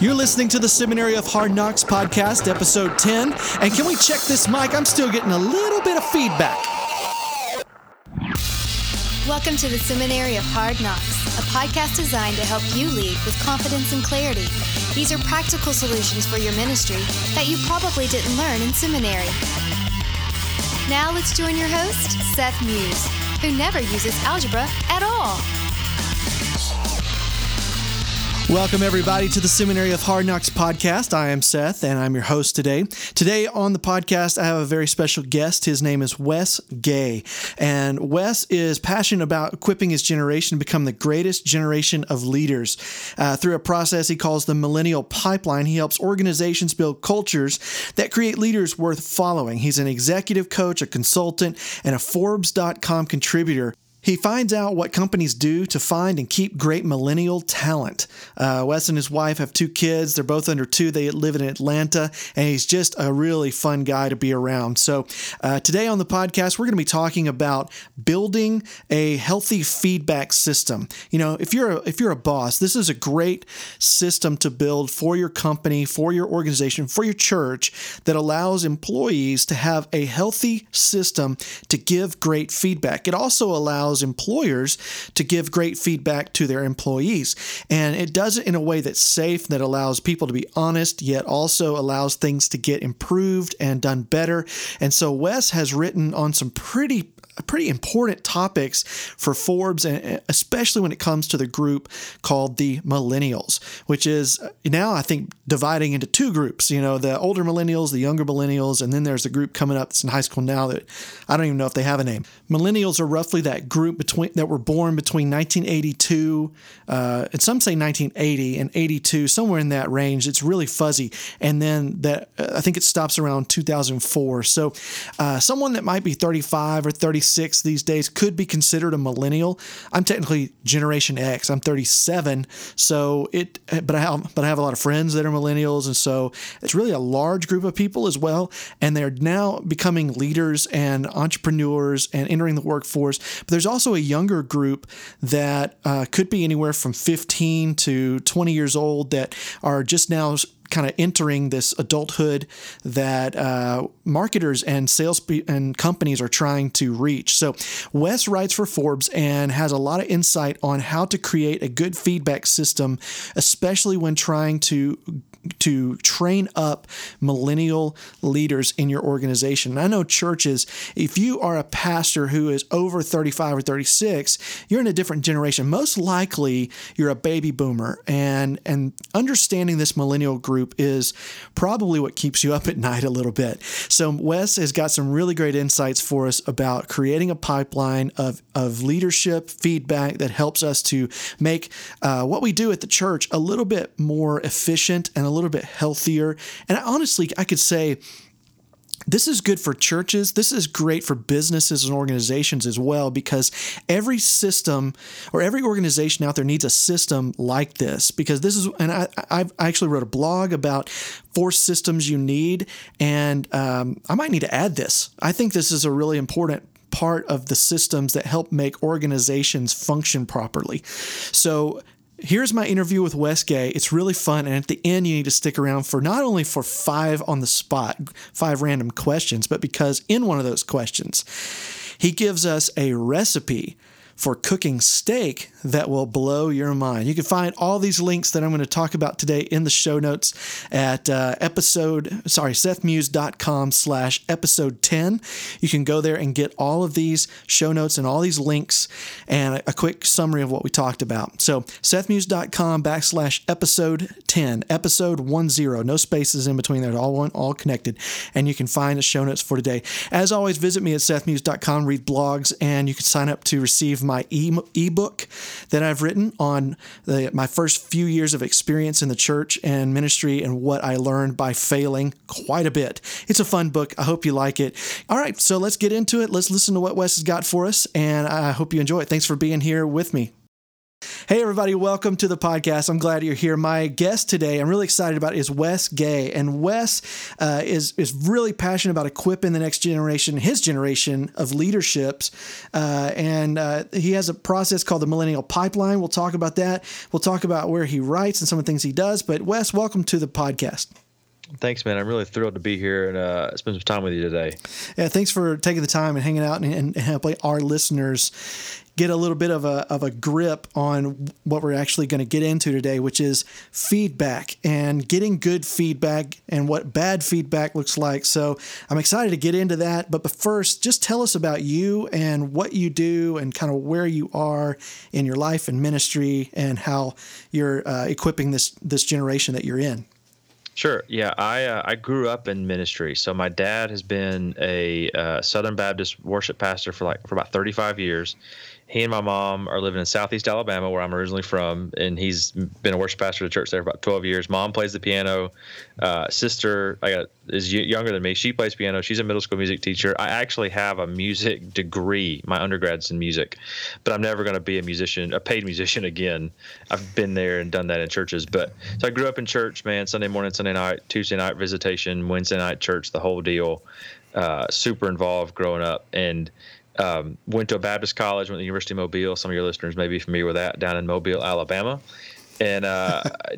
You're listening to the Seminary of Hard Knocks podcast, episode 10. And can we check this mic? I'm still getting a little bit of feedback. Welcome to the Seminary of Hard Knocks, a podcast designed to help you lead with confidence and clarity. These are practical solutions for your ministry that you probably didn't learn in seminary. Now let's join your host, Seth Muse, who never uses algebra at all. Welcome, everybody, to the Seminary of Hard Knocks podcast. I am Seth, and I'm your host today. Today on the podcast, I have a very special guest. His name is Wes Gay, and Wes is passionate about equipping his generation to become the greatest generation of leaders. Through a process he calls the Millennial Pipeline, he helps organizations build cultures that create leaders worth following. He's an executive coach, a consultant, and a Forbes.com contributor. He finds out what companies do to find and keep great millennial talent. Wes and his wife have two kids. They're both under two. They live in Atlanta, and he's just a really fun guy to be around. So today on the podcast, we're going to be talking about building a healthy feedback system. You know, if you're a boss, this is a great system to build for your company, for your organization, for your church that allows employees to have a healthy system to give great feedback. It also allows employers to give great feedback to their employees. And it does it in a way that's safe, that allows people to be honest, yet also allows things to get improved and done better. And so Wes has written on some pretty important topics for Forbes, and especially when it comes to the group called the Millennials, which is now, I think, dividing into two groups, you know, the older millennials, the younger millennials, and then there's a group coming up that's in high school now that I don't even know if they have a name. Millennials are roughly that group that were born between 1982, and some say 1980 and 82, somewhere in that range. It's really fuzzy. And then that I think it stops around 2004. So someone that might be 35 or 36 these days could be considered a millennial. I'm technically Generation X. I'm 37, so but I have a lot of friends that are millennials, and so it's really a large group of people as well. And they're now becoming leaders and entrepreneurs and entering the workforce. But there's also a younger group that could be anywhere from 15 to 20 years old that are just now kind of entering this adulthood that marketers and sales and companies are trying to reach. So Wes writes for Forbes and has a lot of insight on how to create a good feedback system, especially when trying to train up millennial leaders in your organization. And I know churches, if you are a pastor who is over 35 or 36, you're in a different generation. Most likely you're a baby boomer, and understanding this millennial group is probably what keeps you up at night a little bit. So Wes has got some really great insights for us about creating a pipeline of leadership feedback that helps us to make what we do at the church a little bit more efficient and a little bit healthier. And I could say this is good for churches. This is great for businesses and organizations as well, because every system or every organization out there needs a system like this. Because this is, and I actually wrote a blog about 4 systems you need, and I might need to add this. I think this is a really important part of the systems that help make organizations function properly. So here's my interview with Wes Gay. It's really fun, and at the end, you need to stick around for not only for 5 on the spot, 5 random questions, but because in one of those questions, he gives us a recipe for cooking steak that will blow your mind. You can find all these links that I'm going to talk about today in the show notes at SethMuse.com/episode 10. You can go there and get all of these show notes and all these links and a quick summary of what we talked about. So SethMuse.com/episode 10, episode 10, no spaces in between. They're all one, all connected. And you can find the show notes for today. As always, visit me at SethMuse.com, read blogs, and you can sign up to receive my ebook that I've written on my first few years of experience in the church and ministry and what I learned by failing quite a bit. It's a fun book. I hope you like it. All right, so let's get into it. Let's listen to what Wes has got for us, and I hope you enjoy it. Thanks for being here with me. Hey, everybody. Welcome to the podcast. I'm glad you're here. My guest today I'm really excited about is Wes Gay. And Wes is really passionate about equipping the next generation, his generation of leaderships. And he has a process called the Millennial Pipeline. We'll talk about that. We'll talk about where he writes and some of the things he does. But Wes, welcome to the podcast. Thanks, man. I'm really thrilled to be here and spend some time with you today. Yeah, thanks for taking the time and hanging out and helping our listeners get a little bit of a grip on what we're actually going to get into today, which is feedback and getting good feedback and what bad feedback looks like. So I'm excited to get into that. But first, just tell us about you and what you do and kind of where you are in your life and ministry and how you're equipping this generation that you're in. Sure. Yeah, I grew up in ministry. So my dad has been a Southern Baptist worship pastor for about 35 years. He and my mom are living in Southeast Alabama, where I'm originally from, and he's been a worship pastor at a church there for about 12 years. Mom plays the piano. Sister is younger than me. She plays piano. She's a middle school music teacher. I actually have a music degree. My undergrad's in music, but I'm never going to be a musician, a paid musician again. I've been there and done that in churches. But so I grew up in church, man. Sunday morning, Sunday night, Tuesday night visitation, Wednesday night church, the whole deal. Super involved growing up, and went to a Baptist college, went to the University of Mobile. Some of your listeners may be familiar with that, down in Mobile, Alabama. And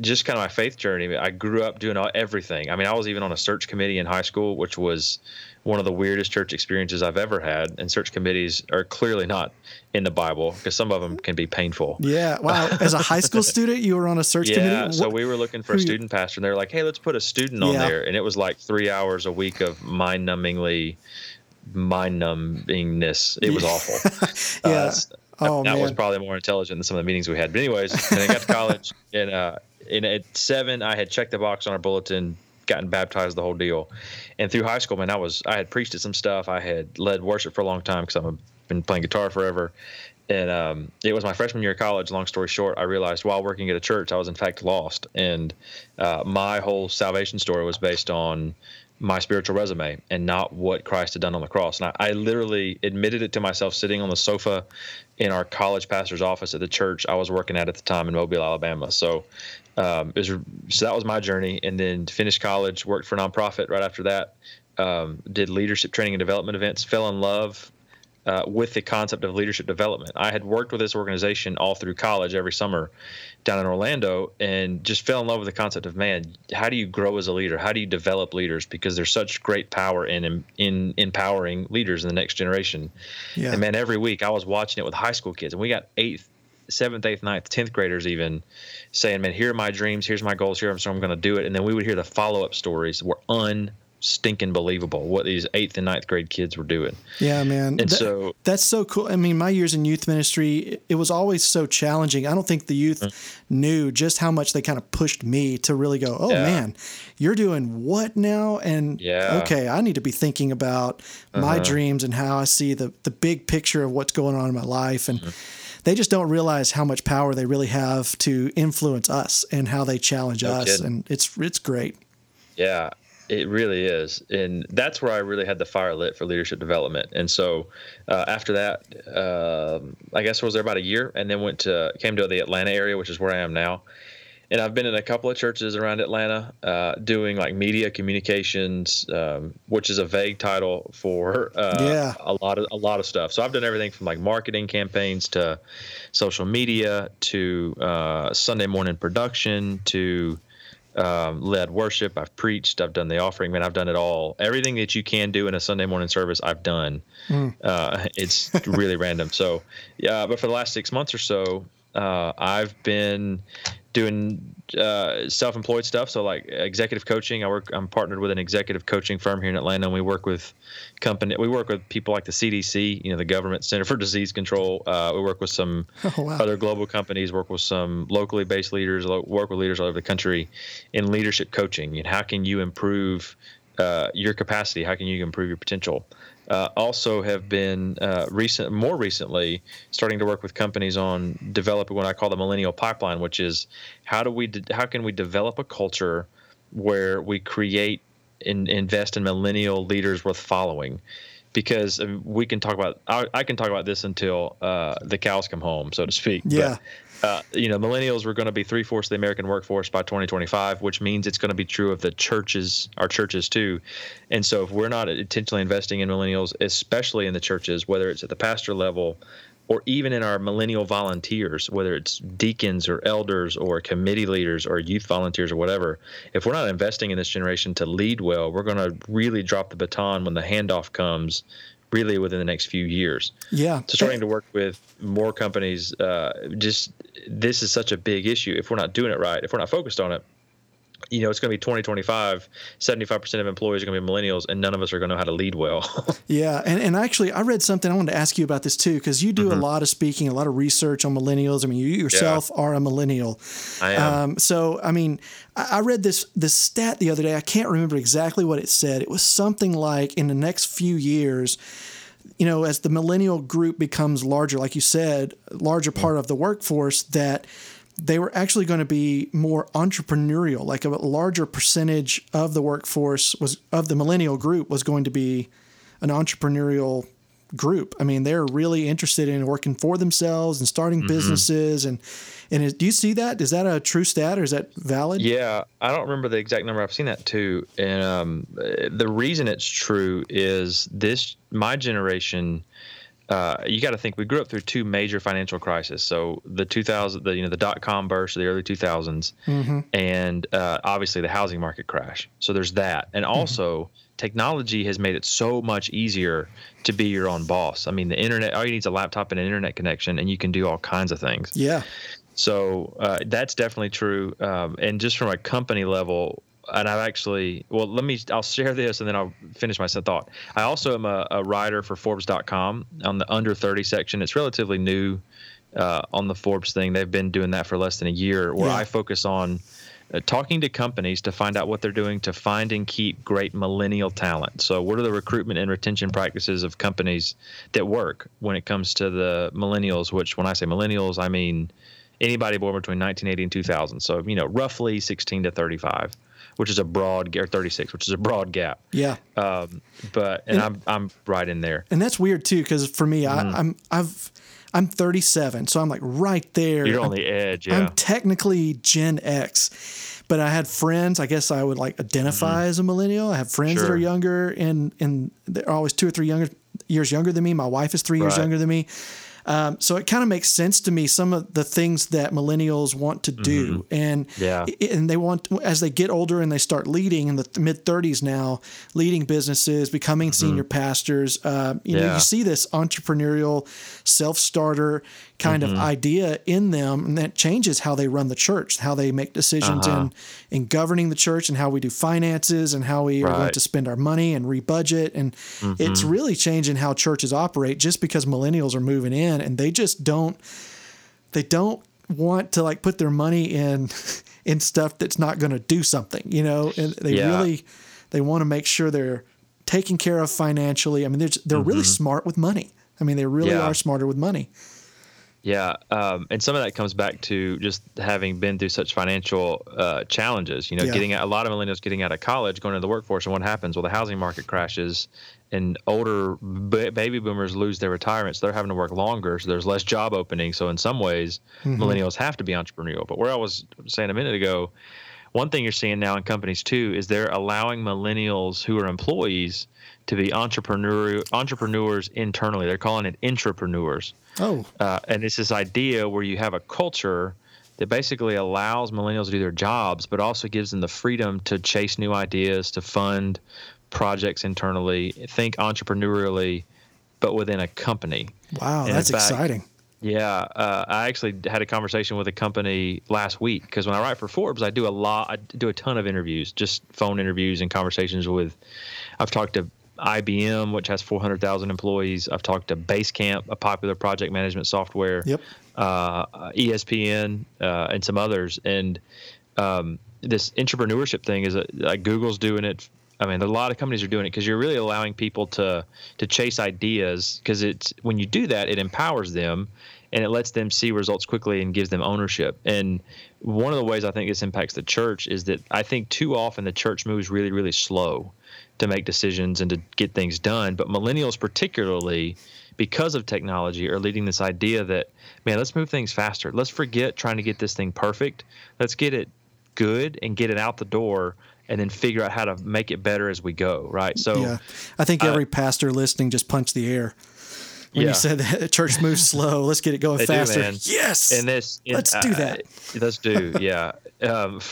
just kind of my faith journey. I grew up doing everything. I mean, I was even on a search committee in high school, which was one of the weirdest church experiences I've ever had. And search committees are clearly not in the Bible, because some of them can be painful. Yeah. Wow. As a high school student, you were on a search committee? Yeah. So we were looking for a student pastor, and they were like, hey, let's put a student on there. And it was like 3 hours a week of mind numbingness. It was awful. Yeah. That was probably more intelligent than some of the meetings we had. But anyways, when I got to college, and at 7, I had checked the box on our bulletin, gotten baptized, the whole deal. And through high school, man, I had preached at some stuff. I had led worship for a long time, because I've been playing guitar forever. And it was my freshman year of college. Long story short, I realized while working at a church, I was in fact lost. And my whole salvation story was based on my spiritual resume and not what Christ had done on the cross. And I literally admitted it to myself sitting on the sofa in our college pastor's office at the church I was working at the time in Mobile, Alabama. So so that was my journey. And then finished college, worked for a nonprofit right after that, did leadership training and development events, fell in love with the concept of leadership development. I had worked with this organization all through college every summer down in Orlando, and just fell in love with the concept of, man, how do you grow as a leader? How do you develop leaders? Because there's such great power in empowering leaders in the next generation. Yeah. And man, every week I was watching it with high school kids, and we got 7th, 8th, 9th, 10th graders even saying, man, here are my dreams, here's my goals, here, so I'm going to do it. And then we would hear the follow-up stories were stinking believable what these 8th and 9th grade kids were doing. Yeah, man. And so that's so cool. I mean, my years in youth ministry, it was always so challenging. I don't think the youth knew just how much they kind of pushed me to really go, oh man, you're doing what now? And okay, I need to be thinking about my dreams and how I see the big picture of what's going on in my life. And they just don't realize how much power they really have to influence us and how they challenge us. Kidding. And it's great. Yeah. It really is. And that's where I really had the fire lit for leadership development. And so after that, I guess I was there about a year, and then came to the Atlanta area, which is where I am now. And I've been in a couple of churches around Atlanta doing like media communications, which is a vague title for a lot of stuff. So I've done everything from like marketing campaigns to social media to Sunday morning production to led worship. I've preached. I've done the offering. Man, I've done it all. Everything that you can do in a Sunday morning service, I've done. It's really random. So, yeah. But for the last 6 months or so, I've been doing self-employed stuff. So, like executive coaching. I'm partnered with an executive coaching firm here in Atlanta, and we work with people like the CDC, the government Center for Disease Control. We work with some other global companies, work with some locally based leaders, work with leaders all over the country in leadership coaching. And how can you improve your capacity? How can you improve your potential? Also have been more recently starting to work with companies on developing what I call the Millennial Pipeline, which is how can we develop a culture where we create and invest in millennial leaders worth following. because we can talk about, I can talk about this until the cows come home, so to speak. Yeah. But, you know, millennials were going to be 3/4 of the American workforce by 2025, which means it's going to be true of the churches, our churches too. And so if we're not intentionally investing in millennials, especially in the churches, whether it's at the pastor level or even in our millennial volunteers, whether it's deacons or elders or committee leaders or youth volunteers or whatever, if we're not investing in this generation to lead well, we're going to really drop the baton when the handoff comes really within the next few years. Yeah. So starting to work with more companies, just this is such a big issue. If we're not doing it right, if we're not focused on it, you know, it's going to be 2025, 75% of employees are going to be millennials, and none of us are going to know how to lead well. Yeah. And actually, I read something. I wanted to ask you about this, too, because you do a lot of speaking, a lot of research on millennials. I mean, you yourself are a millennial. I am. So, I mean, I read this stat the other day. I can't remember exactly what it said. It was something like in the next few years, you know, as the millennial group becomes larger, like you said, larger part of the workforce, that they were actually going to be more entrepreneurial. Like a larger percentage of the workforce was of the millennial group was going to be an entrepreneurial group. I mean, they're really interested in working for themselves and starting businesses. And do you see that? Is that a true stat or is that valid? Yeah. I don't remember the exact number. I've seen that too. And the reason it's true is my generation, you got to think we grew up through two major financial crises. So the 2000, the dot-com burst of the early 2000s, and obviously the housing market crash. So there's that, and also technology has made it so much easier to be your own boss. I mean, the internet. All you need is a laptop and an internet connection, and you can do all kinds of things. Yeah. So that's definitely true, and just from a company level. And I've actually, I'll share this and then I'll finish my thought. I also am a writer for Forbes.com on the under 30 section. It's relatively new on the Forbes thing. They've been doing that for less than a year where I focus on talking to companies to find out what they're doing to find and keep great millennial talent. So what are the recruitment and retention practices of companies that work when it comes to the millennials, which when I say millennials, I mean anybody born between 1980 and 2000. So, you know, roughly 16 to 35. Which is a broad, or 36, which is a broad gap. Yeah. I'm right in there. And that's weird too, because for me, I'm 37, so I'm like right there. You're on the edge. Yeah. I'm technically Gen X, but I had friends. I guess I would like identify as a millennial. I have friends that are younger, and they're always 2 or 3 years younger than me. My wife is 3 years younger than me. So it kind of makes sense to me, some of the things that millennials want to do and they want, as they get older and they start leading in the mid 30s now, leading businesses, becoming senior pastors, you see this entrepreneurial self-starter kind of idea in them, and that changes how they run the church, how they make decisions in governing the church and how we do finances and how we are going to spend our money and rebudget. And it's really changing how churches operate just because millennials are moving in. And they just don't want to like put their money in stuff that's not going to do something, you know, and they they want to make sure they're taken care of financially. I mean, they're really smart with money. I mean, they really are smarter with money. Yeah. And some of that comes back to just having been through such financial challenges, you know, getting a lot of millennials getting out of college, going into the workforce. And what happens? Well, the housing market crashes and older baby boomers lose their retirement. So they're having to work longer. So there's less job openings. So in some ways, millennials have to be entrepreneurial. But where I was saying a minute ago, one thing you're seeing now in companies, too, is they're allowing millennials who are employees to be entrepreneurs internally. They're calling it intrapreneurs. Oh. And it's this idea where you have a culture that basically allows millennials to do their jobs, but also gives them the freedom to chase new ideas, to fund projects internally, think entrepreneurially, but within a company. Wow, and that's exciting. Yeah. I actually had a conversation with a company last week because when I write for Forbes, I do a ton of interviews, just phone interviews and conversations with – I've talked to IBM, which has 400,000 employees. I've talked to Basecamp, a popular project management software, ESPN, and some others. And this entrepreneurship thing is like Google's doing it. I mean, a lot of companies are doing it because you're really allowing people to chase ideas because when you do that, it empowers them. and it lets them see results quickly and gives them ownership. And one of the ways I think this impacts the church is that I think too often the church moves really, really slow to make decisions and to get things done. But millennials particularly, because of technology, are leading this idea that, man, let's move things faster. Let's forget trying to get this thing perfect. Let's get it good and get it out the door, and then figure out how to make it better as we go, right? So, yeah. I think every pastor listening just punched the air when you said that the church moves slow. Let's get it going faster. Do, yes, and let's do that. Let's do, yeah. And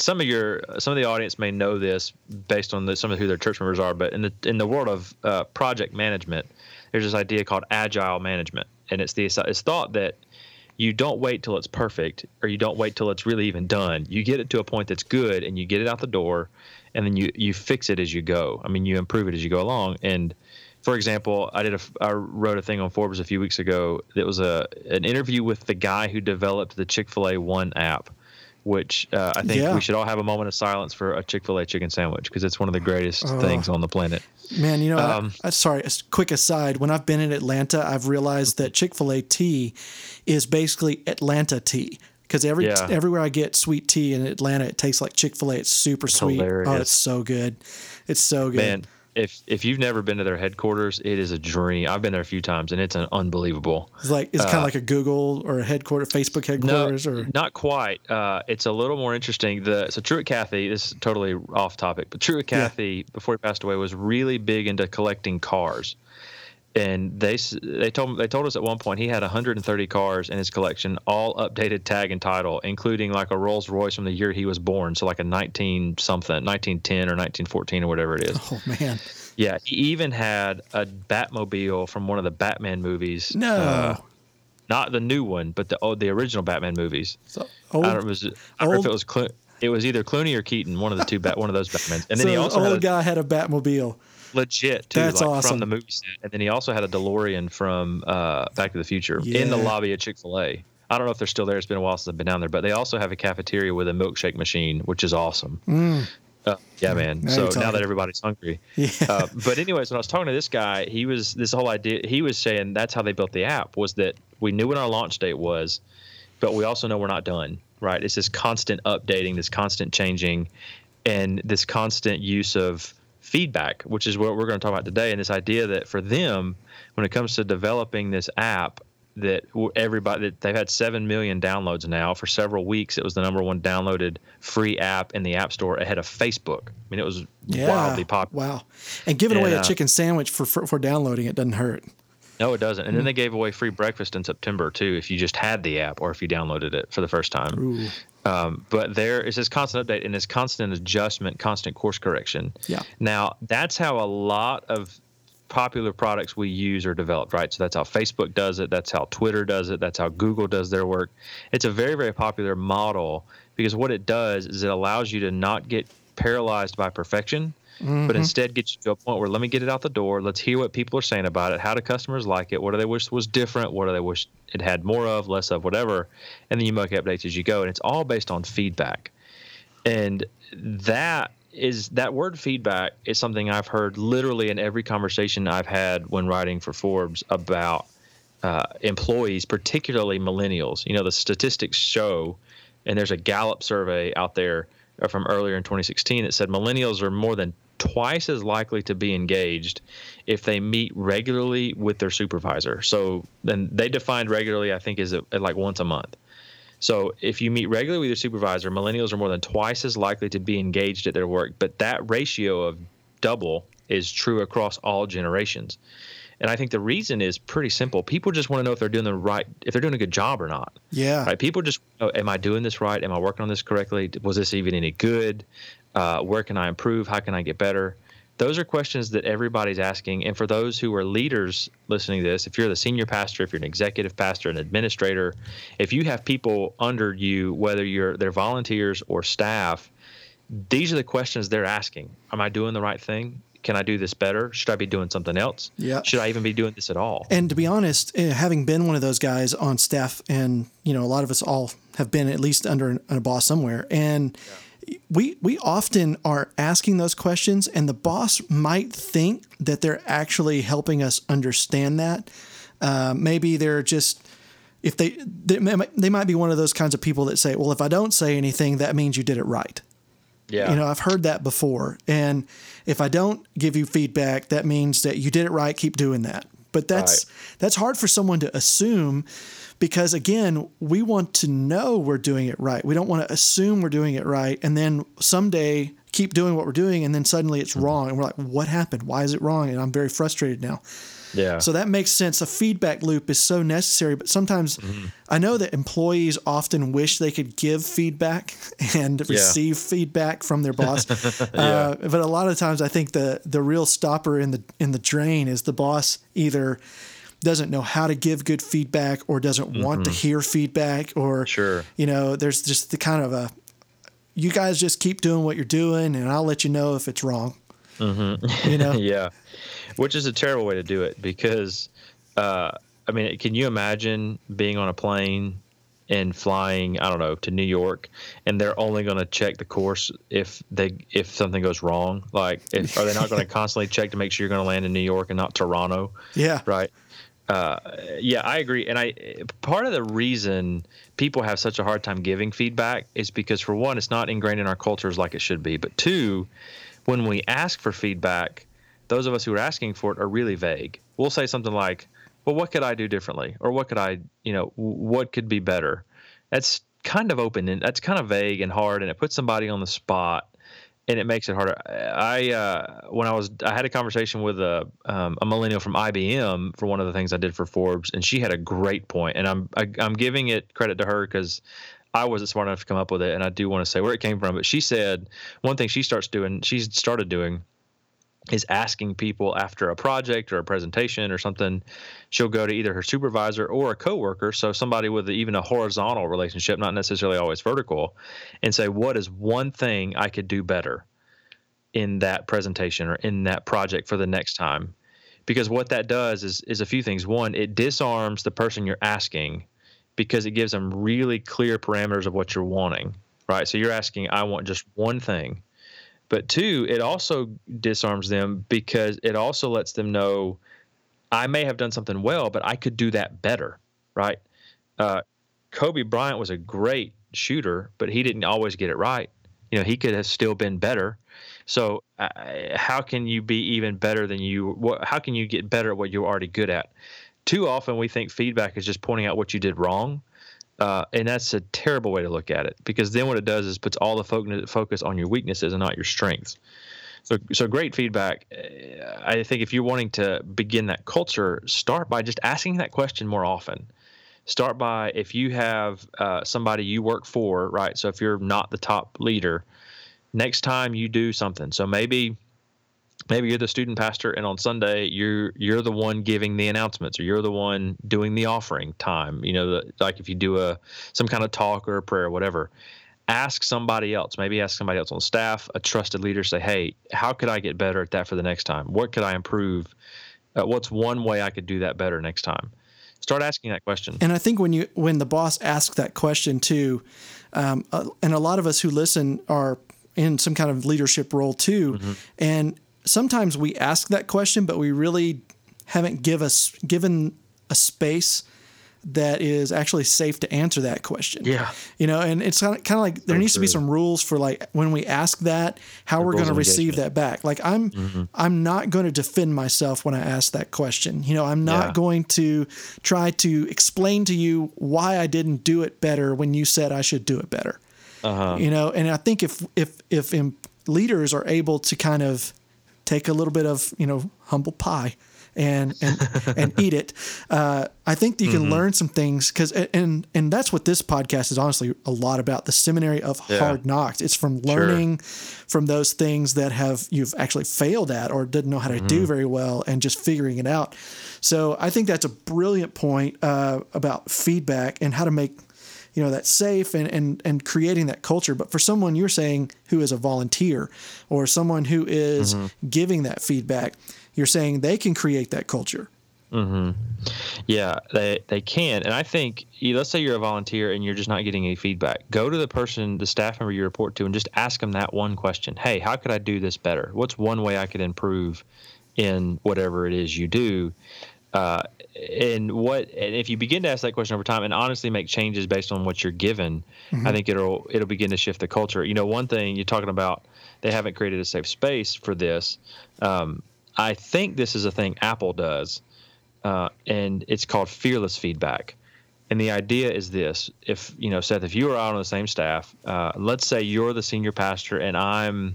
some of the audience may know this based on some of who their church members are, but in the world of project management, there's this idea called agile management, and it's thought that you don't wait till it's perfect, or you don't wait till it's really even done. You get it to a point that's good, and you get it out the door, and then you fix it as you go. I mean, you improve it as you go along. And for example, I wrote a thing on Forbes a few weeks ago that was an interview with the guy who developed the Chick-fil-A One app, which I think we should all have a moment of silence for a Chick-fil-A chicken sandwich, because it's one of the greatest things on the planet. Man, you know, sorry, a quick aside. When I've been in Atlanta, I've realized that Chick-fil-A tea is basically Atlanta tea, because everywhere I get sweet tea in Atlanta, it tastes like Chick-fil-A. It's super sweet. Hilarious. Oh, it's so good. It's so good. Man, if you've never been to their headquarters, it is a dream. I've been there a few times, and it's unbelievable. It's kind of like a Google or a Facebook headquarters. No, not quite. It's a little more interesting. So Truett Cathy, this is totally off topic, but Truett Cathy, before he passed away, was really big into collecting cars. And they told us at one point he had 130 cars in his collection, all updated tag and title, including like a Rolls Royce from the year he was born, so like a 1910 or 1914 or whatever it is. Oh man! Yeah, he even had a Batmobile from one of the Batman movies. No, not the new one, but the original Batman movies. So old, It was either Clooney or Keaton, one of those Batmans. And then he also had a Batmobile. Legit, too. That's awesome. From the movie set. And then he also had a DeLorean from Back to the Future in the lobby at Chick-fil-A. I don't know if they're still there. It's been a while since I've been down there. But they also have a cafeteria with a milkshake machine, which is awesome. Mm. Yeah, man. Now that everybody's hungry. Yeah. But anyways, when I was talking to this guy, he was saying that's how they built the app, was that we knew what our launch date was, but we also know we're not done, right? It's this constant updating, this constant changing, and this constant use of feedback, which is what we're going to talk about today, and this idea that for them, when it comes to developing this app, that they've had 7 million downloads now for several weeks. It was the number one downloaded free app in the App Store ahead of Facebook. I mean, it was wildly popular. Wow! And giving away a chicken sandwich for downloading it doesn't hurt. No, it doesn't. And then they gave away free breakfast in September too, if you just had the app or if you downloaded it for the first time. Ooh. But there is this constant update and this constant adjustment, constant course correction. Yeah. Now, that's how a lot of popular products we use are developed, right? So that's how Facebook does it. That's how Twitter does it. That's how Google does their work. It's a very, very popular model because what it does is it allows you to not get paralyzed by perfection, but instead gets you to a point where let me get it out the door. Let's hear what people are saying about it. How do customers like it? What do they wish was different? What do they wish it had more of, less of, whatever? And then you make updates as you go. And it's all based on feedback. And that word feedback is something I've heard literally in every conversation I've had when writing for Forbes about employees, particularly millennials. You know, the statistics show, and there's a Gallup survey out there from earlier in 2016 that said millennials are more than twice as likely to be engaged if they meet regularly with their supervisor. So then they defined regularly, I think, is like once a month. So if you meet regularly with your supervisor, millennials are more than twice as likely to be engaged at their work. But that ratio of double is true across all generations. And I think the reason is pretty simple. People just want to know if they're doing if they're doing a good job or not. Yeah. Right? People just, am I doing this right? Am I working on this correctly? Was this even any good? Where can I improve? How can I get better? Those are questions that everybody's asking. And for those who are leaders listening to this, if you're the senior pastor, if you're an executive pastor, an administrator, if you have people under you, whether they're volunteers or staff, these are the questions they're asking. Am I doing the right thing? Can I do this better? Should I be doing something else? Yeah. Should I even be doing this at all? And to be honest, having been one of those guys on staff, and you know, a lot of us all have been at least under a boss somewhere, and we often are asking those questions, and the boss might think that they're actually helping us understand that. Maybe they're just if they might be one of those kinds of people that say, well, if I don't say anything, that means you did it right. Yeah. You know, I've heard that before. And if I don't give you feedback, that means that you did it right. Keep doing that. But that's hard for someone to assume because, again, we want to know we're doing it right. We don't want to assume we're doing it right. And then someday keep doing what we're doing. And then suddenly it's wrong. And we're like, what happened? Why is it wrong? And I'm very frustrated now. Yeah. So that makes sense. A feedback loop is so necessary. But sometimes I know that employees often wish they could give feedback and receive feedback from their boss. But a lot of times I think the real stopper in the drain is the boss either doesn't know how to give good feedback or doesn't want to hear feedback or, you know, there's just the kind of a, you guys just keep doing what you're doing and I'll let you know if it's wrong. You know? Which is a terrible way to do it because, I mean, can you imagine being on a plane and flying, I don't know, to New York, and they're only going to check the course if something goes wrong? Like, are they not going to constantly check to make sure you're going to land in New York and not Toronto? Yeah. Right. Yeah, I agree. And part of the reason people have such a hard time giving feedback is because, for one, it's not ingrained in our cultures like it should be. But two, when we ask for feedback, those of us who are asking for it are really vague. We'll say something like, well, what could I do differently? Or what could be better? That's kind of open and that's kind of vague and hard. And it puts somebody on the spot and it makes it harder. I had a conversation with a millennial from IBM for one of the things I did for Forbes. And she had a great point. And I'm giving it credit to her because I wasn't smart enough to come up with it. And I do want to say where it came from. But she said one thing she started doing is asking people after a project or a presentation or something, she'll go to either her supervisor or a coworker, so somebody with even a horizontal relationship, not necessarily always vertical, and say, what is one thing I could do better in that presentation or in that project for the next time? Because what that does is a few things. One, it disarms the person you're asking because it gives them really clear parameters of what you're wanting, right? So you're asking, I want just one thing. But two, it also disarms them because it also lets them know I may have done something well, but I could do that better, right? Kobe Bryant was a great shooter, but he didn't always get it right. You know, he could have still been better. So how can you be even better than how can you get better at what you're already good at? Too often we think feedback is just pointing out what you did wrong. And that's a terrible way to look at it because then what it does is puts all the focus on your weaknesses and not your strengths. So great feedback. I think if you're wanting to begin that culture, start by just asking that question more often. Start by if you have somebody you work for, right? So if you're not the top leader, next time you do something. So maybe you're the student pastor and on Sunday you're the one giving the announcements or you're the one doing the offering time. You know, like if you do some kind of talk or a prayer or whatever, ask somebody else. Maybe ask somebody else on staff, a trusted leader, say, hey, how could I get better at that for the next time? What could I improve? What's one way I could do that better next time? Start asking that question. And I think when the boss asks that question too, and a lot of us who listen are in some kind of leadership role too, and sometimes we ask that question, but we really haven't given a space that is actually safe to answer that question. Yeah. You know, and it's kind of like there needs to be some rules for like when we ask that, how we're going to receive that back. Like I'm not going to defend myself when I ask that question. You know, I'm not going to try to explain to you why I didn't do it better when you said I should do it better. You know, and I think if leaders are able to kind of take a little bit of, you know, humble pie and eat it. I think you can learn some things because, and that's what this podcast is honestly a lot about, the Seminary of Hard Knocks. It's from learning from those things that you've actually failed at or didn't know how to do very well and just figuring it out. So I think that's a brilliant point about feedback and how to make, you know, that's safe and creating that culture. But for someone you're saying who is a volunteer or someone who is giving that feedback, you're saying they can create that culture. Yeah, they can. And I think, let's say you're a volunteer and you're just not getting any feedback. Go to the staff member you report to, and just ask them that one question. Hey, how could I do this better? What's one way I could improve in whatever it is you do? And if you begin to ask that question over time and honestly make changes based on what you're given, mm-hmm. I think it'll begin to shift the culture. You know, one thing you're talking about, they haven't created a safe space for this. I think this is a thing Apple does, and it's called fearless feedback. And the idea is this: if, you know, Seth, if you or I are on the same staff, let's say you're the senior pastor and I'm,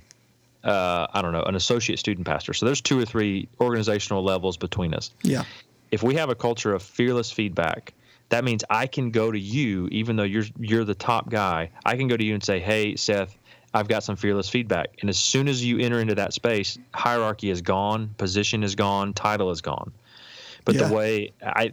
I don't know, an associate student pastor. So there's 2 or 3 organizational levels between us. Yeah. If we have a culture of fearless feedback, that means I can go to you, even though you're the top guy. I can go to you and say, "Hey, Seth, I've got some fearless feedback." And as soon as you enter into that space, hierarchy is gone, position is gone, title is gone. But yeah.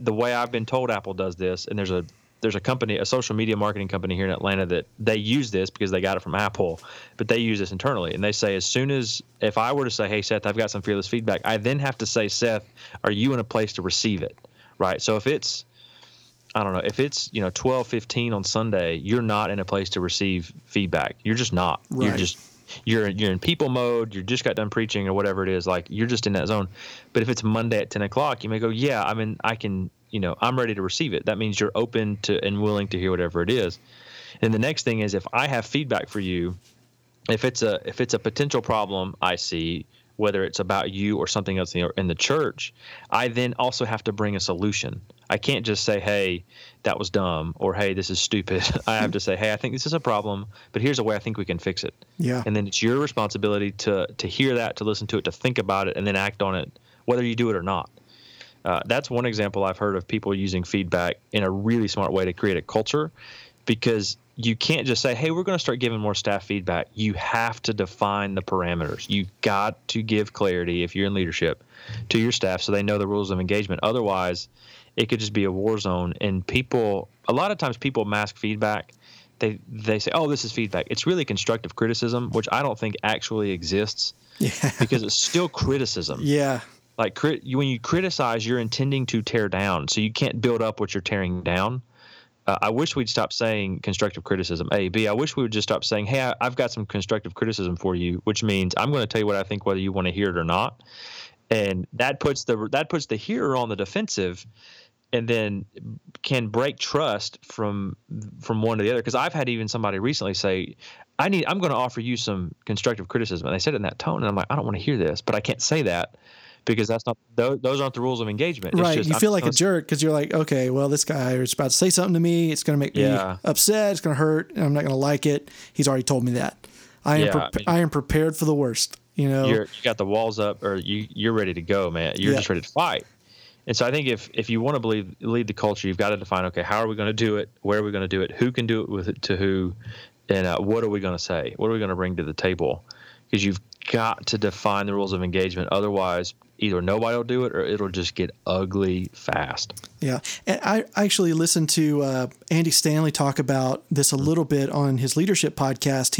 the way I've been told Apple does this, and there's a company, a social media marketing company here in Atlanta, that they use this because they got it from Apple, but they use this internally. And they say, as soon as, if I were to say, "Hey, Seth, I've got some fearless feedback," I then have to say, "Seth, are you in a place to receive it?" Right? So if it's, I don't know, if it's, you know, 12:15 on Sunday, you're not in a place to receive feedback. You're just not. Right. You're in people mode. You just got done preaching or whatever it is. Like, you're just in that zone. But if it's Monday at 10 o'clock, you may go, "Yeah, I mean, I can, you know, I'm ready to receive it." That means you're open to and willing to hear whatever it is. And the next thing is, if I have feedback for you, if it's a potential problem I see, whether it's about you or something else in the church, I then also have to bring a solution. I can't just say, "Hey, that was dumb," or "Hey, this is stupid." I have to say, "Hey, I think this is a problem, but here's a way I think we can fix it." Yeah. And then it's your responsibility to hear that, to listen to it, to think about it, and then act on it, whether you do it or not. That's one example I've heard of people using feedback in a really smart way to create a culture, because you can't just say, "Hey, we're going to start giving more staff feedback." You have to define the parameters. You got to give clarity, if you're in leadership, to your staff so they know the rules of engagement. Otherwise, it could just be a war zone. And a lot of times people mask feedback. They say, "Oh, this is feedback." It's really constructive criticism, which I don't think actually exists. Yeah. Because it's still criticism. Yeah. Like, when you criticize, you're intending to tear down. So you can't build up what you're tearing down. I wish we'd stop saying constructive criticism, A. B, I wish we would just stop saying, "Hey, I've got some constructive criticism for you," which means I'm going to tell you what I think, whether you want to hear it or not. And that puts the hearer on the defensive, and then can break trust from one to the other. Because I've had even somebody recently say, I'm going to offer you some constructive criticism," and they said it in that tone, and I'm like, "I don't want to hear this," but I can't say that, because those aren't the rules of engagement. It's right. Just, you feel like a jerk because you're like, "Okay, well, this guy is about to say something to me. It's going to make me upset. It's going to hurt. And I'm not going to like it. He's already told me that. I am prepared for the worst." You know, you got the walls up, or you're ready to go, man. You're just ready to fight. And so I think if you want to lead the culture, you've got to define, okay, how are we going to do it? Where are we going to do it? Who can do it with it to who? And what are we going to say? What are we going to bring to the table? Because you've got to define the rules of engagement. Otherwise, either nobody will do it, or it'll just get ugly fast. Yeah. And I actually listened to Andy Stanley talk about this a little bit on his leadership podcast.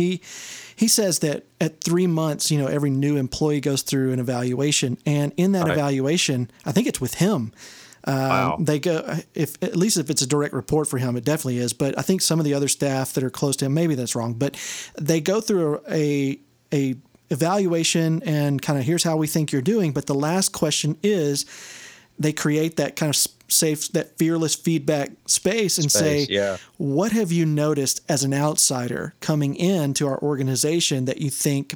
He says that at 3 months, you know, every new employee goes through an evaluation. And in that evaluation, I think it's with him. Wow. They go, at least if it's a direct report for him, it definitely is. But I think some of the other staff that are close to him, maybe that's wrong, but they go through a evaluation and kind of, here's how we think you're doing. But the last question is, they create that kind of safe, that fearless feedback space and say, what have you noticed as an outsider coming into our organization that you think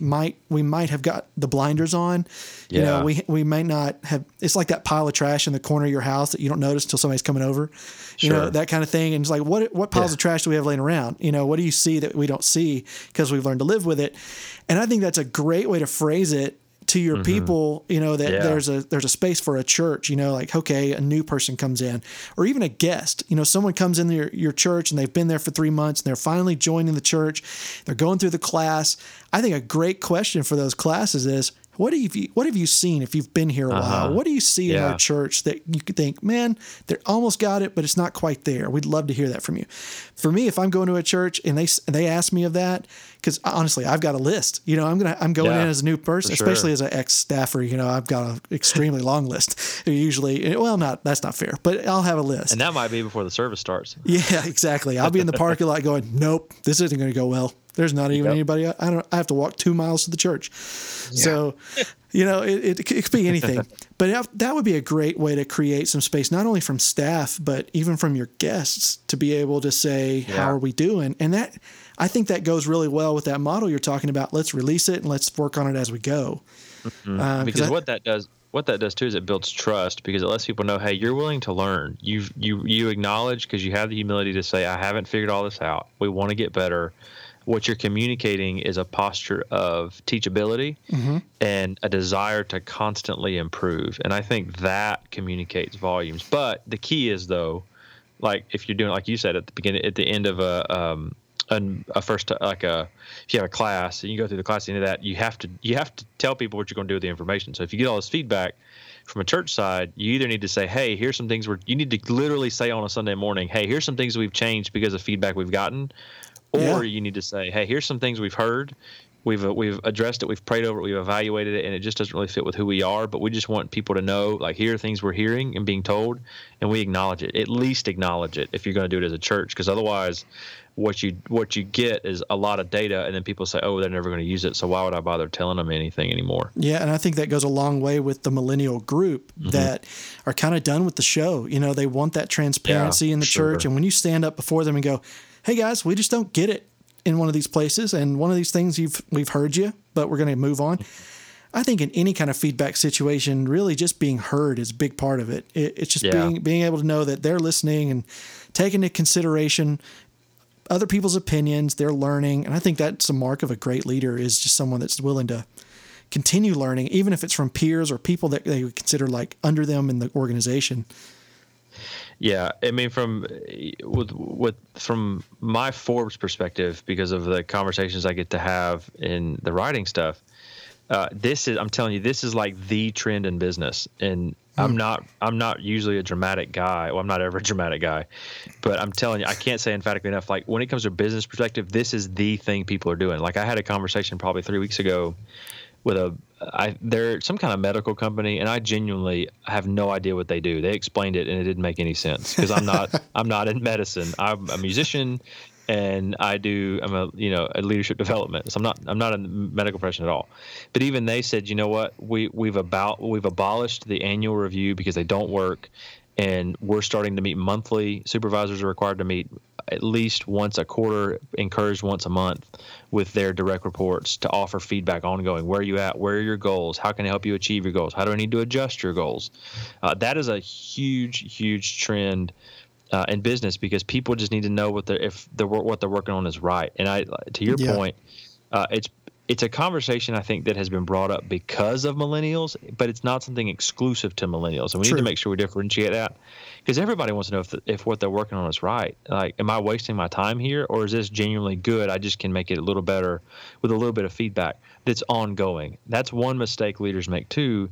we might have got the blinders on? Yeah. You know, we might not have. It's like that pile of trash in the corner of your house that you don't notice until somebody's coming over, you know, that kind of thing. And it's like, what piles of trash do we have laying around? You know, what do you see that we don't see because we've learned to live with it? And I think that's a great way to phrase it to your people, you know, that there's a space for a church, you know, like, okay, a new person comes in, or even a guest, you know, someone comes in your church and they've been there for 3 months and they're finally joining the church. They're going through the class. I think a great question for those classes is, what have you seen if you've been here a while? What do you see in our church that you could think, man, they almost got it, but it's not quite there? We'd love to hear that from you. For me, if I'm going to a church and they ask me of that, because honestly, I've got a list. You know, I'm going in as a new person, especially as an ex-staffer. You know, I've got an extremely long list. Usually, well, that's not fair, but I'll have a list, and that might be before the service starts. Yeah, exactly. I'll be in the parking lot going, nope, this isn't going to go well. There's not even anybody. I have to walk 2 miles to the church. Yeah. So, it could be anything. But that would be a great way to create some space, not only from staff, but even from your guests to be able to say, how are we doing? And that, I think that goes really well with that model you're talking about. Let's release it and let's work on it as we go. Mm-hmm. Because what that does too is it builds trust, because it lets people know, hey, you're willing to learn. You acknowledge, because you have the humility to say, I haven't figured all this out. We want to get better. What you're communicating is a posture of teachability and a desire to constantly improve. And I think that communicates volumes. But the key is, though, like if you're doing, like you said, at the end of if you have a class and you go through the class, at the end of that, you have to tell people what you're going to do with the information. So if you get all this feedback from a church side, you either need to say, hey, here's some things you need to literally say on a Sunday morning, hey, here's some things we've changed because of feedback we've gotten. Or you need to say, hey, here's some things we've heard, we've addressed it, we've prayed over it, we've evaluated it, and it just doesn't really fit with who we are, but we just want people to know, like, here are things we're hearing and being told, and we acknowledge it. At least acknowledge it if you're going to do it as a church, because otherwise what you get is a lot of data, and then people say, oh, they're never going to use it, so why would I bother telling them anything anymore? Yeah, and I think that goes a long way with the millennial group that are kind of done with the show. You know, they want that transparency in the church, and when you stand up before them and go, hey guys, we just don't get it in one of these places, and one of these things we've heard you, but we're going to move on. I think in any kind of feedback situation, really just being heard is a big part of it. It's just being able to know that they're listening and taking into consideration other people's opinions, they're learning, and I think that's a mark of a great leader, is just someone that's willing to continue learning, even if it's from peers or people that they would consider like under them in the organization. Yeah, I mean, from my Forbes perspective, because of the conversations I get to have in the writing stuff, this is like the trend in business. And I'm not usually a dramatic guy. Well, I'm not ever a dramatic guy, but I'm telling you, I can't say emphatically enough. Like when it comes to business perspective, this is the thing people are doing. Like I had a conversation probably 3 weeks ago with they're some kind of medical company, and I genuinely have no idea what they do. They explained it, and it didn't make any sense, because I'm not in medicine. I'm a musician, and I'm a leadership development. So I'm not in the medical profession at all. But even they said, you know what, we've abolished the annual review because they don't work, and we're starting to meet monthly. Supervisors are required to meet at least once a quarter, encouraged once a month, with their direct reports to offer feedback ongoing. Where are you at? Where are your goals? How can I help you achieve your goals? How do I need to adjust your goals? That is a huge, huge trend in business, because people just need to know what they're working on is right. And to your point, it's a conversation I think that has been brought up because of millennials, but it's not something exclusive to millennials. And we need to make sure we differentiate that, because everybody wants to know if what they're working on is right. Like, am I wasting my time here, or is this genuinely good? I just can make it a little better with a little bit of feedback that's ongoing. That's one mistake leaders make too,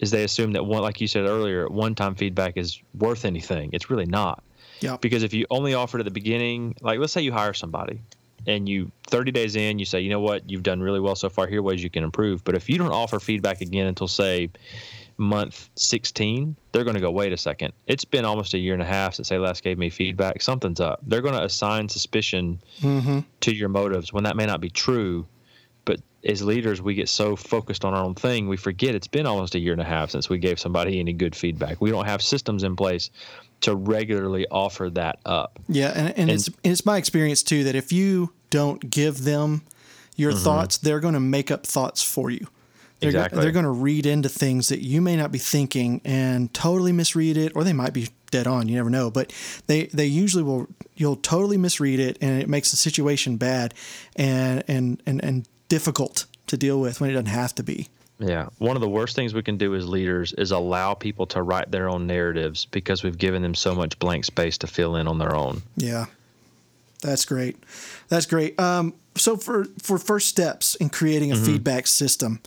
is they assume that like you said earlier, one-time feedback is worth anything. It's really not. Yeah. Because if you only offer it at the beginning, like let's say you hire somebody, and you 30 days in, you say, you know what, you've done really well so far. Here are ways you can improve. But if you don't offer feedback again until, say, month 16, they're going to go, wait a second, it's been almost a year and a half since they last gave me feedback. Something's up. They're going to assign suspicion to your motives when that may not be true. But as leaders, we get so focused on our own thing, we forget it's been almost a year and a half since we gave somebody any good feedback. We don't have systems in place to regularly offer that up. Yeah, and it's my experience too that if you don't give them your thoughts, they're going to make up thoughts for you. They're going to read into things that you may not be thinking and totally misread it, or they might be dead on. You never know, but they usually will. You'll totally misread it, and it makes the situation bad and difficult to deal with when it doesn't have to be. Yeah. One of the worst things we can do as leaders is allow people to write their own narratives, because we've given them so much blank space to fill in on their own. Yeah. That's great. So for first steps in creating a feedback system,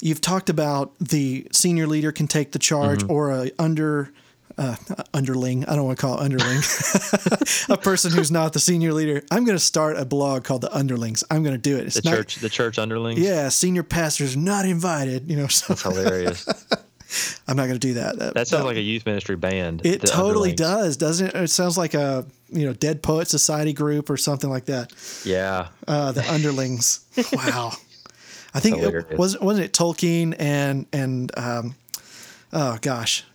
you've talked about the senior leader can take the charge, or a underling. I don't want to call it underling. A person who's not the senior leader. I'm going to start a blog called The Underlings. I'm going to do it. The church underlings. Yeah, senior pastors not invited. You know, so. That's hilarious. I'm not going to do that. That sounds like a youth ministry band. It totally does, doesn't it? It sounds like a Dead Poet Society group or something like that. Yeah. The Underlings. Wow. I think it wasn't it Tolkien and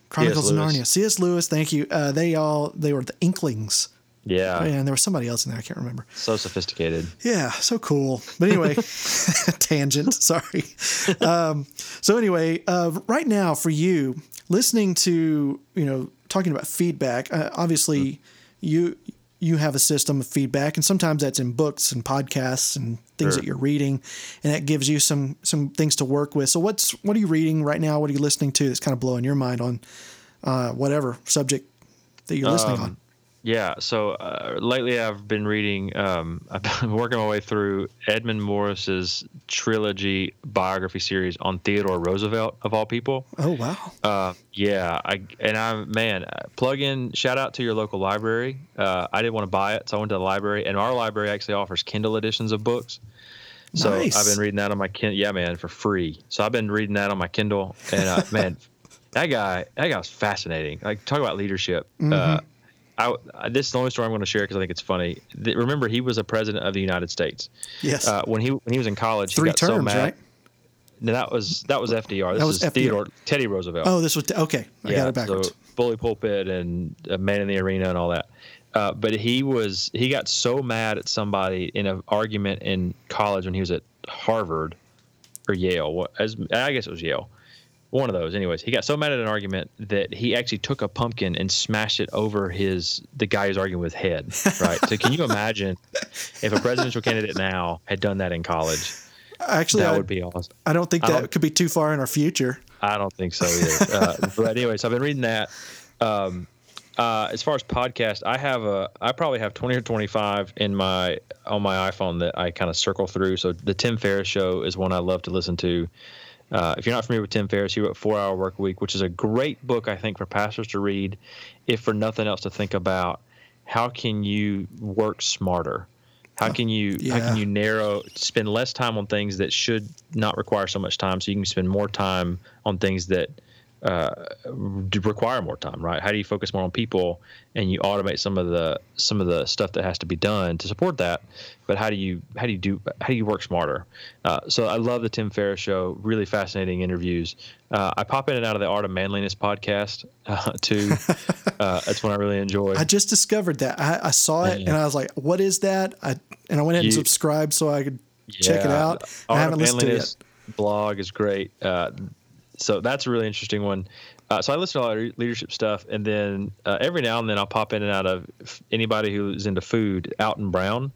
Chronicles of Narnia. C.S. Lewis. Thank you. They were the Inklings. Yeah. Oh, yeah, and there was somebody else in there. I can't remember. So sophisticated. Yeah, so cool. But anyway, tangent, sorry. So anyway, right now for you, listening to, talking about feedback, obviously you have a system of feedback, and sometimes that's in books and podcasts and things that you're reading, and that gives you some things to work with. So what are you reading right now? What are you listening to that's kind of blowing your mind on whatever subject that you're listening on? Yeah, so lately I've been reading. I've been working my way through Edmund Morris's trilogy biography series on Theodore Roosevelt, of all people. Oh wow! Plug in. Shout out to your local library. I didn't want to buy it, so I went to the library, and our library actually offers Kindle editions of books. So nice. I've been reading that on my Kindle. Yeah, man, for free. So I've been reading that on my Kindle, and man, that guy was fascinating. Like, talk about leadership. Mm-hmm. This is the only story I'm going to share because I think it's funny. Remember, he was a president of the United States. Yes. When he was in college, he got terms, so mad. Right? No, that was FDR. This was Theodore Teddy Roosevelt. Oh, this was okay. I got it backwards. So bully pulpit and a man in the arena and all that. But he got so mad at somebody in an argument in college when he was at Harvard or Yale. I guess it was Yale. One of those. Anyways, he got so mad at an argument that he actually took a pumpkin and smashed it over the guy who's arguing with head, right? So can you imagine if a presidential candidate now had done that in college? Actually, that would be awesome. I don't think that could be too far in our future. I don't think so either. But anyway, so I've been reading that. As far as podcasts, I probably have 20 or 25 on my iPhone that I kind of circle through. So the Tim Ferriss show is one I love to listen to. If you're not familiar with Tim Ferriss, he wrote 4 Hour Workweek, which is a great book, I think, for pastors to read, if for nothing else to think about how can you work smarter? How can you spend less time on things that should not require so much time, so you can spend more time on things that require more time, right? How do you focus more on people and you automate some of the stuff that has to be done to support that? But how do you work smarter? So I love the Tim Ferriss show. Really fascinating interviews. I pop in and out of the Art of Manliness podcast too. That's one I really enjoy. I just discovered that. I saw it and I was like, "What is that?" I went ahead and subscribed so I could check it out. I haven't listened to it yet. Blog is great. So that's a really interesting one. So I listen to a lot of leadership stuff, and then every now and then I'll pop in and out of anybody who's into food. Alton Brown,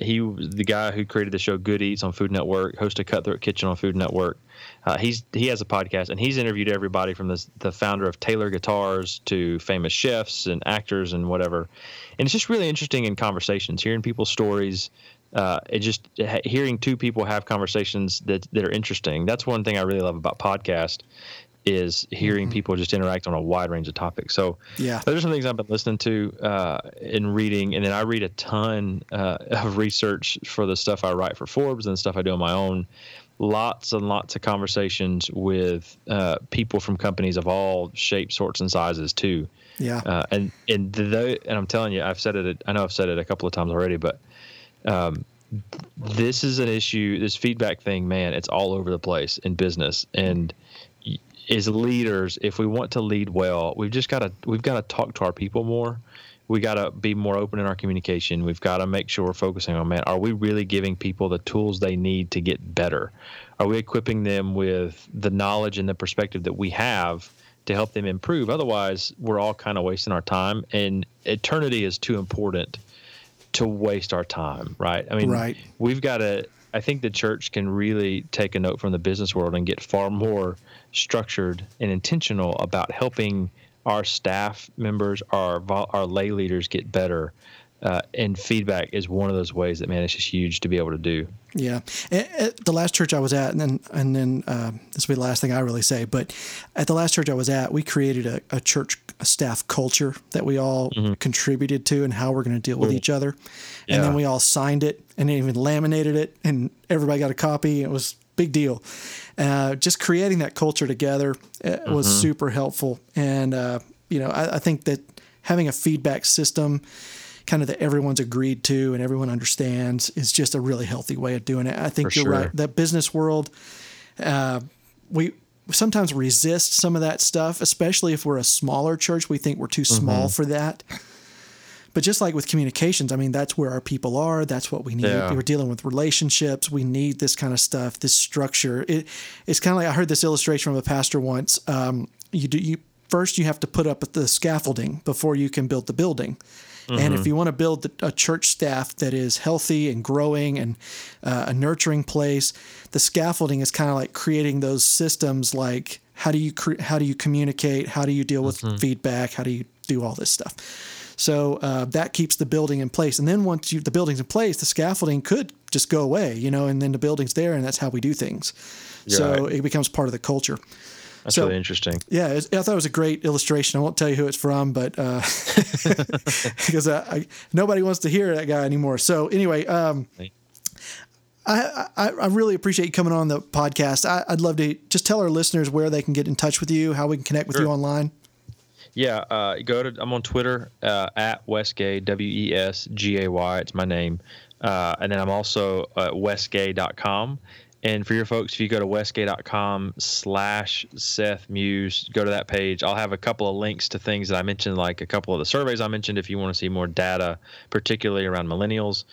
he was the guy who created the show Good Eats on Food Network, hosted Cutthroat Kitchen on Food Network. He has a podcast, and he's interviewed everybody from the founder of Taylor Guitars to famous chefs and actors and whatever. And it's just really interesting in conversations, hearing people's stories. Hearing two people have conversations that are interesting. That's one thing I really love about podcast is hearing people just interact on a wide range of topics. So those are some things I've been listening to and reading. And then I read a ton of research for the stuff I write for Forbes and the stuff I do on my own. Lots and lots of conversations with people from companies of all shapes, sorts, and sizes too. Yeah. And I'm telling you, I've said it a couple of times already, but this is an issue, this feedback thing, man, it's all over the place in business. And as leaders, if we want to lead well, we've got to talk to our people more. We got to be more open in our communication. We've got to make sure we're focusing on, man, are we really giving people the tools they need to get better? Are we equipping them with the knowledge and the perspective that we have to help them improve? Otherwise, we're all kind of wasting our time, and eternity is too important to waste our time, right? I mean, We've got to. I think the church can really take a note from the business world and get far more structured and intentional about helping our staff members, our lay leaders get better. And feedback is one of those ways that, man, it's just huge to be able to do. Yeah. At the last church I was at, and then this will be the last thing I really say, but at the last church I was at, we created a church staff culture that we all contributed to and how we're going to deal with each other. Yeah. And then we all signed it and even laminated it, and everybody got a copy. It was a big deal. Just creating that culture together was super helpful. And, I think that having a feedback system kind of that everyone's agreed to and everyone understands is just a really healthy way of doing it. I think you're right. The business world, we sometimes resist some of that stuff, especially if we're a smaller church. We think we're too small for that. But just like with communications, I mean, that's where our people are. That's what we need. Yeah. We're dealing with relationships. We need this kind of stuff, this structure. It's kind of like, I heard this illustration from a pastor once. First, you have to put up the scaffolding before you can build the building. Mm-hmm. And if you want to build a church staff that is healthy and growing and a nurturing place, the scaffolding is kind of like creating those systems. Like, how do you communicate? How do you deal with feedback? How do you do all this stuff? So that keeps the building in place. And then once the building's in place, the scaffolding could just go away, and then the building's there, and that's how we do things. You're so right. It becomes part of the culture. That's really interesting. Yeah, I thought it was a great illustration. I won't tell you who it's from, but because nobody wants to hear that guy anymore. So anyway, I really appreciate you coming on the podcast. I'd love to just tell our listeners where they can get in touch with you, how we can connect with you online. Yeah, I'm on Twitter at Wesgay, WESGAY. It's my name, and then I'm also at Wesgay.com. And for your folks, if you go to Wesgay.com/SethMuse, go to that page. I'll have a couple of links to things that I mentioned, like a couple of the surveys I mentioned, if you want to see more data, particularly around millennials,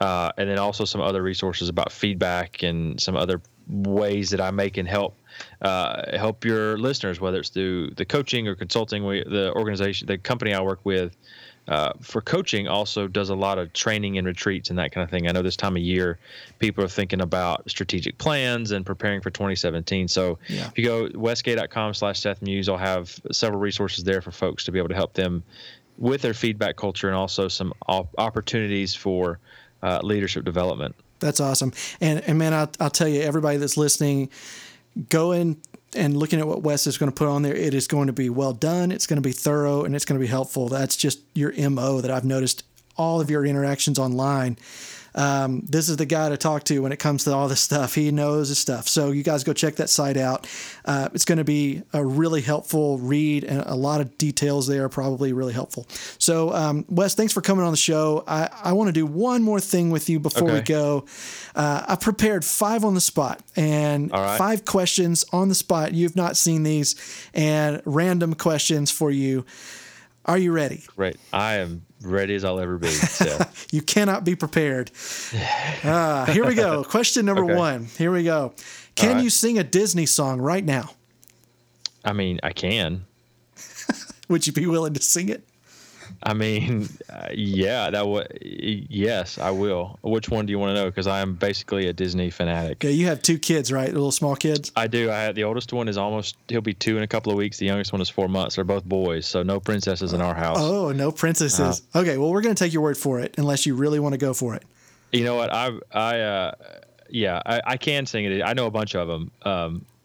and then also some other resources about feedback and some other ways that I make and help your listeners, whether it's through the coaching or consulting. The organization, the company I work with for coaching also does a lot of training and retreats and that kind of thing. I know this time of year, people are thinking about strategic plans and preparing for 2017. So if you go Wesgay.com/SethMuse, I'll have several resources there for folks to be able to help them with their feedback culture and also some opportunities for leadership development. That's awesome. And man, I'll tell you, everybody that's listening, go in and looking at what Wes is going to put on there. It is going to be well done. It's going to be thorough, and it's going to be helpful. That's just your MO that I've noticed all of your interactions online. This is the guy to talk to when it comes to all this stuff. He knows his stuff. So you guys go check that site out. It's going to be a really helpful read, and a lot of details there are probably really helpful. So, Wes, thanks for coming on the show. I want to do one more thing with you before we go. I prepared 5 on the spot, and 5 questions on the spot. You've not seen these, and random questions for you. Are you ready? Right. I am ready as I'll ever be. So. You cannot be prepared. Here we go. Question number one. Here we go. Can you sing a Disney song right now? I mean, I can. Would you be willing to sing it? I mean, yes, I will. Which one do you want to know? Because I am basically a Disney fanatic. Yeah, you have 2 kids, right? Little small kids? I do. The oldest one is he'll be 2 in a couple of weeks. The youngest one is 4 months. They're both boys, so no princesses in our house. Oh, no princesses. Okay, well, we're going to take your word for it, unless you really want to go for it. You know what? I can sing it. I know a bunch of them.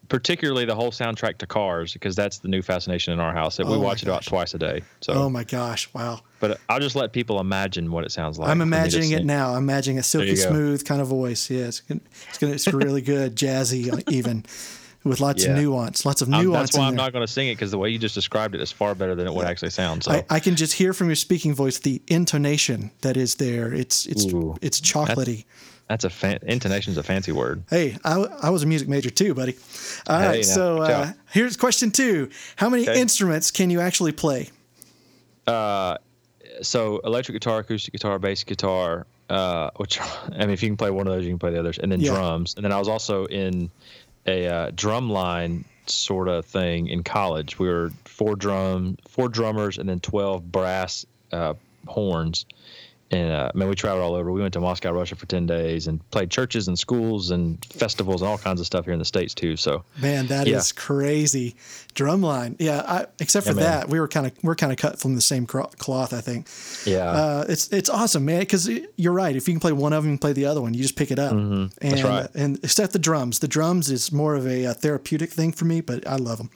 Particularly the whole soundtrack to Cars, because that's the new fascination in our house. We watch it about twice a day. So. Oh, my gosh. Wow. But I'll just let people imagine what it sounds like. I'm imagining it now. I'm imagining a silky smooth kind of voice. Yeah, it's really good, jazzy even, with lots of nuance. Lots of nuance in there. That's why I'm not going to sing it, because the way you just described it is far better than it would actually sound. So I can just hear from your speaking voice the intonation that is there. It's chocolatey. That's intonation's a fancy word. Hey, I was a music major too, buddy. All right, so here's question 2. How many instruments can you actually play? So electric guitar, acoustic guitar, bass guitar, which, I mean, if you can play one of those, you can play the others, and then drums. And then I was also in a drum line sort of thing in college. We were 4 drummers, and then 12 brass horns. And man, we traveled all over. We went to Moscow, Russia for 10 days and played churches and schools and festivals and all kinds of stuff here in the States too. So man, that is crazy. Drumline. Yeah. Except for that, we're kind of cut from the same cloth, I think. Yeah. It's awesome, man. Cause you're right. If you can play one of them, you can play the other one, you just pick it up. Mm-hmm. That's right. And except the drums is more of a therapeutic thing for me, but I love them.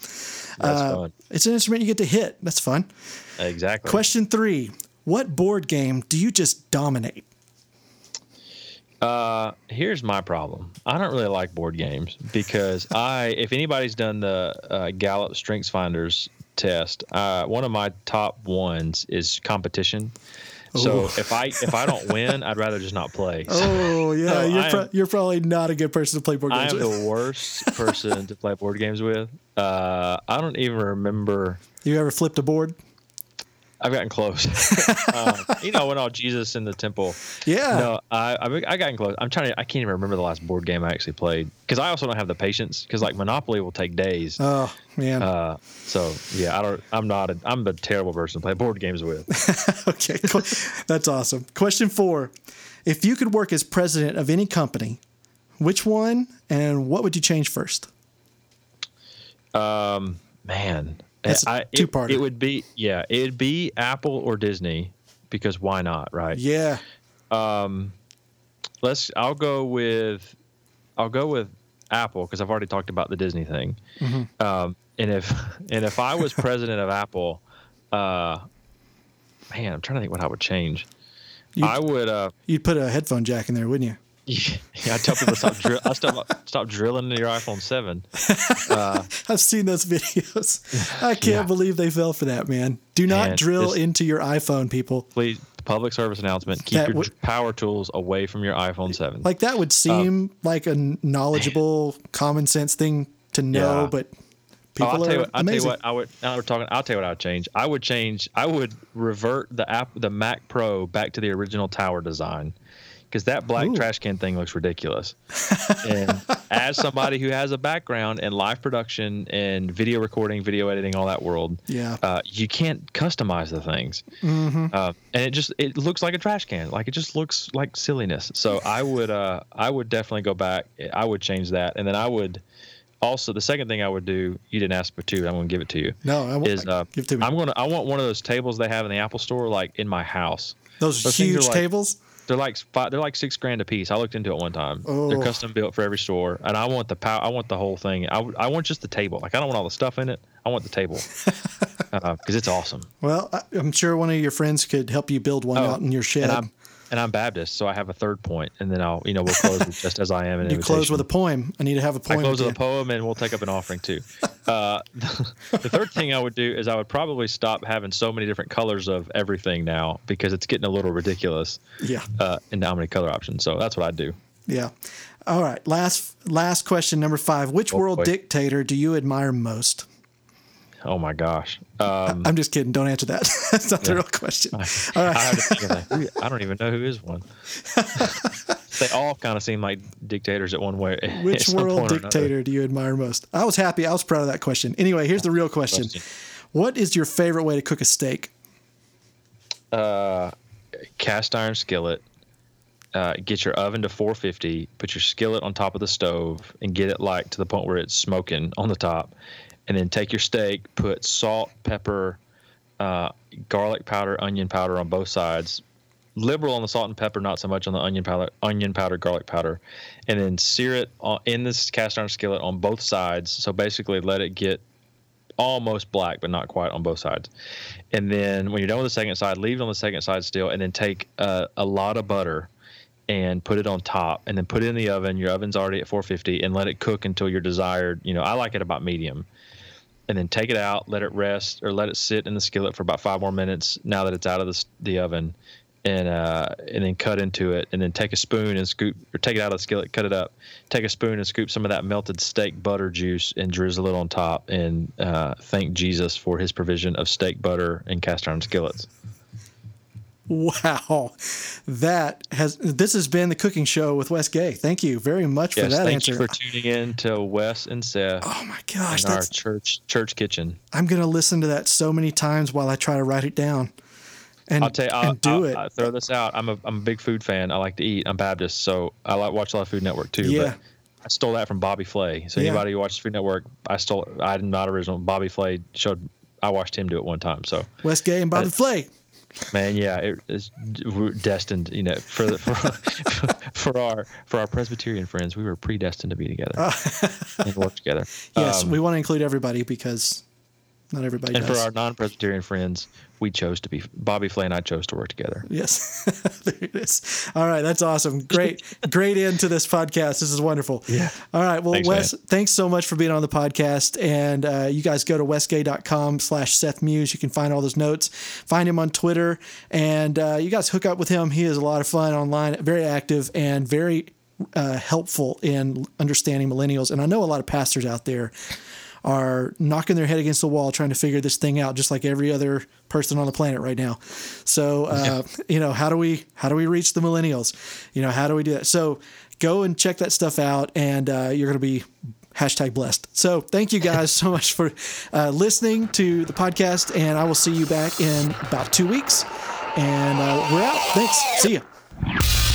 That's fun. It's an instrument you get to hit. That's fun. Exactly. Question 3. What board game do you just dominate? Here's my problem. I don't really like board games because if anybody's done the Gallup Strengths Finders test, one of my top ones is competition. Ooh. So if I don't win, I'd rather just not play. Oh yeah, so you're probably not a good person to play board games with. I am the worst person to play board games with. I don't even remember. You ever flipped a board? I've gotten close. When all Jesus in the temple. Yeah. No, I gotten close. I can't even remember the last board game I actually played because I also don't have the patience because like Monopoly will take days. Oh man. So yeah, I'm a terrible person to play board games with. Okay. Cool. That's awesome. Question 4. If you could work as president of any company, which one and what would you change first? Man. That's a two-parter. It'd be Apple or Disney because why not, right? Yeah. I'll go with Apple because I've already talked about the Disney thing. Mm-hmm. And if I was president of Apple, man, I'm trying to think what I would change. You'd put a headphone jack in there, wouldn't you? Yeah, I tell people to stop drilling into your iPhone 7. I've seen those videos. I can't believe they fell for that, man. Do not drill into your iPhone, people. Please, public service announcement. Keep your power tools away from your iPhone 7. Like that would seem like a knowledgeable, common sense thing to know, but people I'll tell you what I would change. I would revert the Mac Pro back to the original tower design. Because that black trash can thing looks ridiculous. And as somebody who has a background in live production and video recording, video editing, all that world, you can't customize the things. Mm-hmm. And it looks like a trash can. Like it just looks like silliness. So I would definitely go back. I would change that, and then I would also the second thing I would do. You didn't ask for two. I'm going to give it to you. No, I won't. Give it to me. I want one of those tables they have in the Apple Store, like in my house. Those huge tables. They're like $6,000 a piece. I looked into it one time. Oh. They're custom built for every store, and I want the power. I want the whole thing. I want just the table. Like I don't want all the stuff in it. I want the table because it's awesome. Well, I'm sure one of your friends could help you build one out in your shed. And I'm Baptist, so I have a third point, and then we'll close with just as I am. An invitation. Close with a poem. I need to have a poem. I close with a poem, and we'll take up an offering too. The third thing I would do is I would probably stop having so many different colors of everything now because it's getting a little ridiculous. Yeah. And how many color options? So that's what I'd do. Yeah. All right. Last question, number 5. Which world dictator do you admire most? Oh my gosh. I'm just kidding. Don't answer that. That's not the real question. All right. I don't even know who is one. They all kind of seem like dictators at one way. Which world dictator do you admire most? I was happy. I was proud of that question. Anyway, here's the real question. What is your favorite way to cook a steak? Cast iron skillet. Get your oven to 450, put your skillet on top of the stove and get it like to the point where it's smoking on the top. And then take your steak, put salt, pepper, garlic powder, onion powder on both sides. Liberal on the salt and pepper, not so much on the onion powder, garlic powder. And then sear it in this cast iron skillet on both sides. So basically let it get almost black, but not quite on both sides. And then when you're done with the second side, leave it on the second side still. And then take a lot of butter and put it on top, and then put it in the oven. Your oven's already at 450, and let it cook until your desired. I like it about medium. And then take it out, let it rest, or let it sit in the skillet for about 5 more minutes. Now that it's out of the oven, and then cut into it, and then take a spoon and scoop, or take it out of the skillet, cut it up, take a spoon and scoop some of that melted steak butter juice and drizzle it on top, and thank Jesus for his provision of steak butter and cast iron skillets. Wow, this has been the Cooking Show with Wes Gay. Thank you very much for that answer. Thank you for tuning in to Wes and Seth. Oh my gosh, that's our church kitchen. I'm gonna listen to that so many times while I try to write it down. and, I'll tell you, and do it. I'll throw this out. I'm a big food fan. I like to eat. I'm Baptist, so I like watch a lot of Food Network too. Yeah. But I stole that from Bobby Flay. So anybody who watches Food Network, I stole. I'm not original. Bobby Flay showed. I watched him do it one time. So Wes Gay and Bobby Flay. Man, yeah, it's destined. You know, for our Presbyterian friends, we were predestined to be together and work together. Yes, we want to include everybody because not everybody does. And for our non-Presbyterian friends, we chose to be – Bobby Flay and I chose to work together. Yes. There it is. All right. That's awesome. Great end to this podcast. This is wonderful. Yeah. All right. Well, Wes, thanks so much for being on the podcast. And you guys go to Wesgay.com/SethMuse. You can find all those notes. Find him on Twitter. And you guys hook up with him. He is a lot of fun online, very active, and very helpful in understanding millennials. And I know a lot of pastors out there – are knocking their head against the wall trying to figure this thing out, just like every other person on the planet right now. So, you know, how do we reach the millennials? You know, how do we do that? So go and check that stuff out, and you're going to be #blessed. So thank you guys so much for listening to the podcast, and I will see you back in about 2 weeks. And we're out. Thanks. See ya.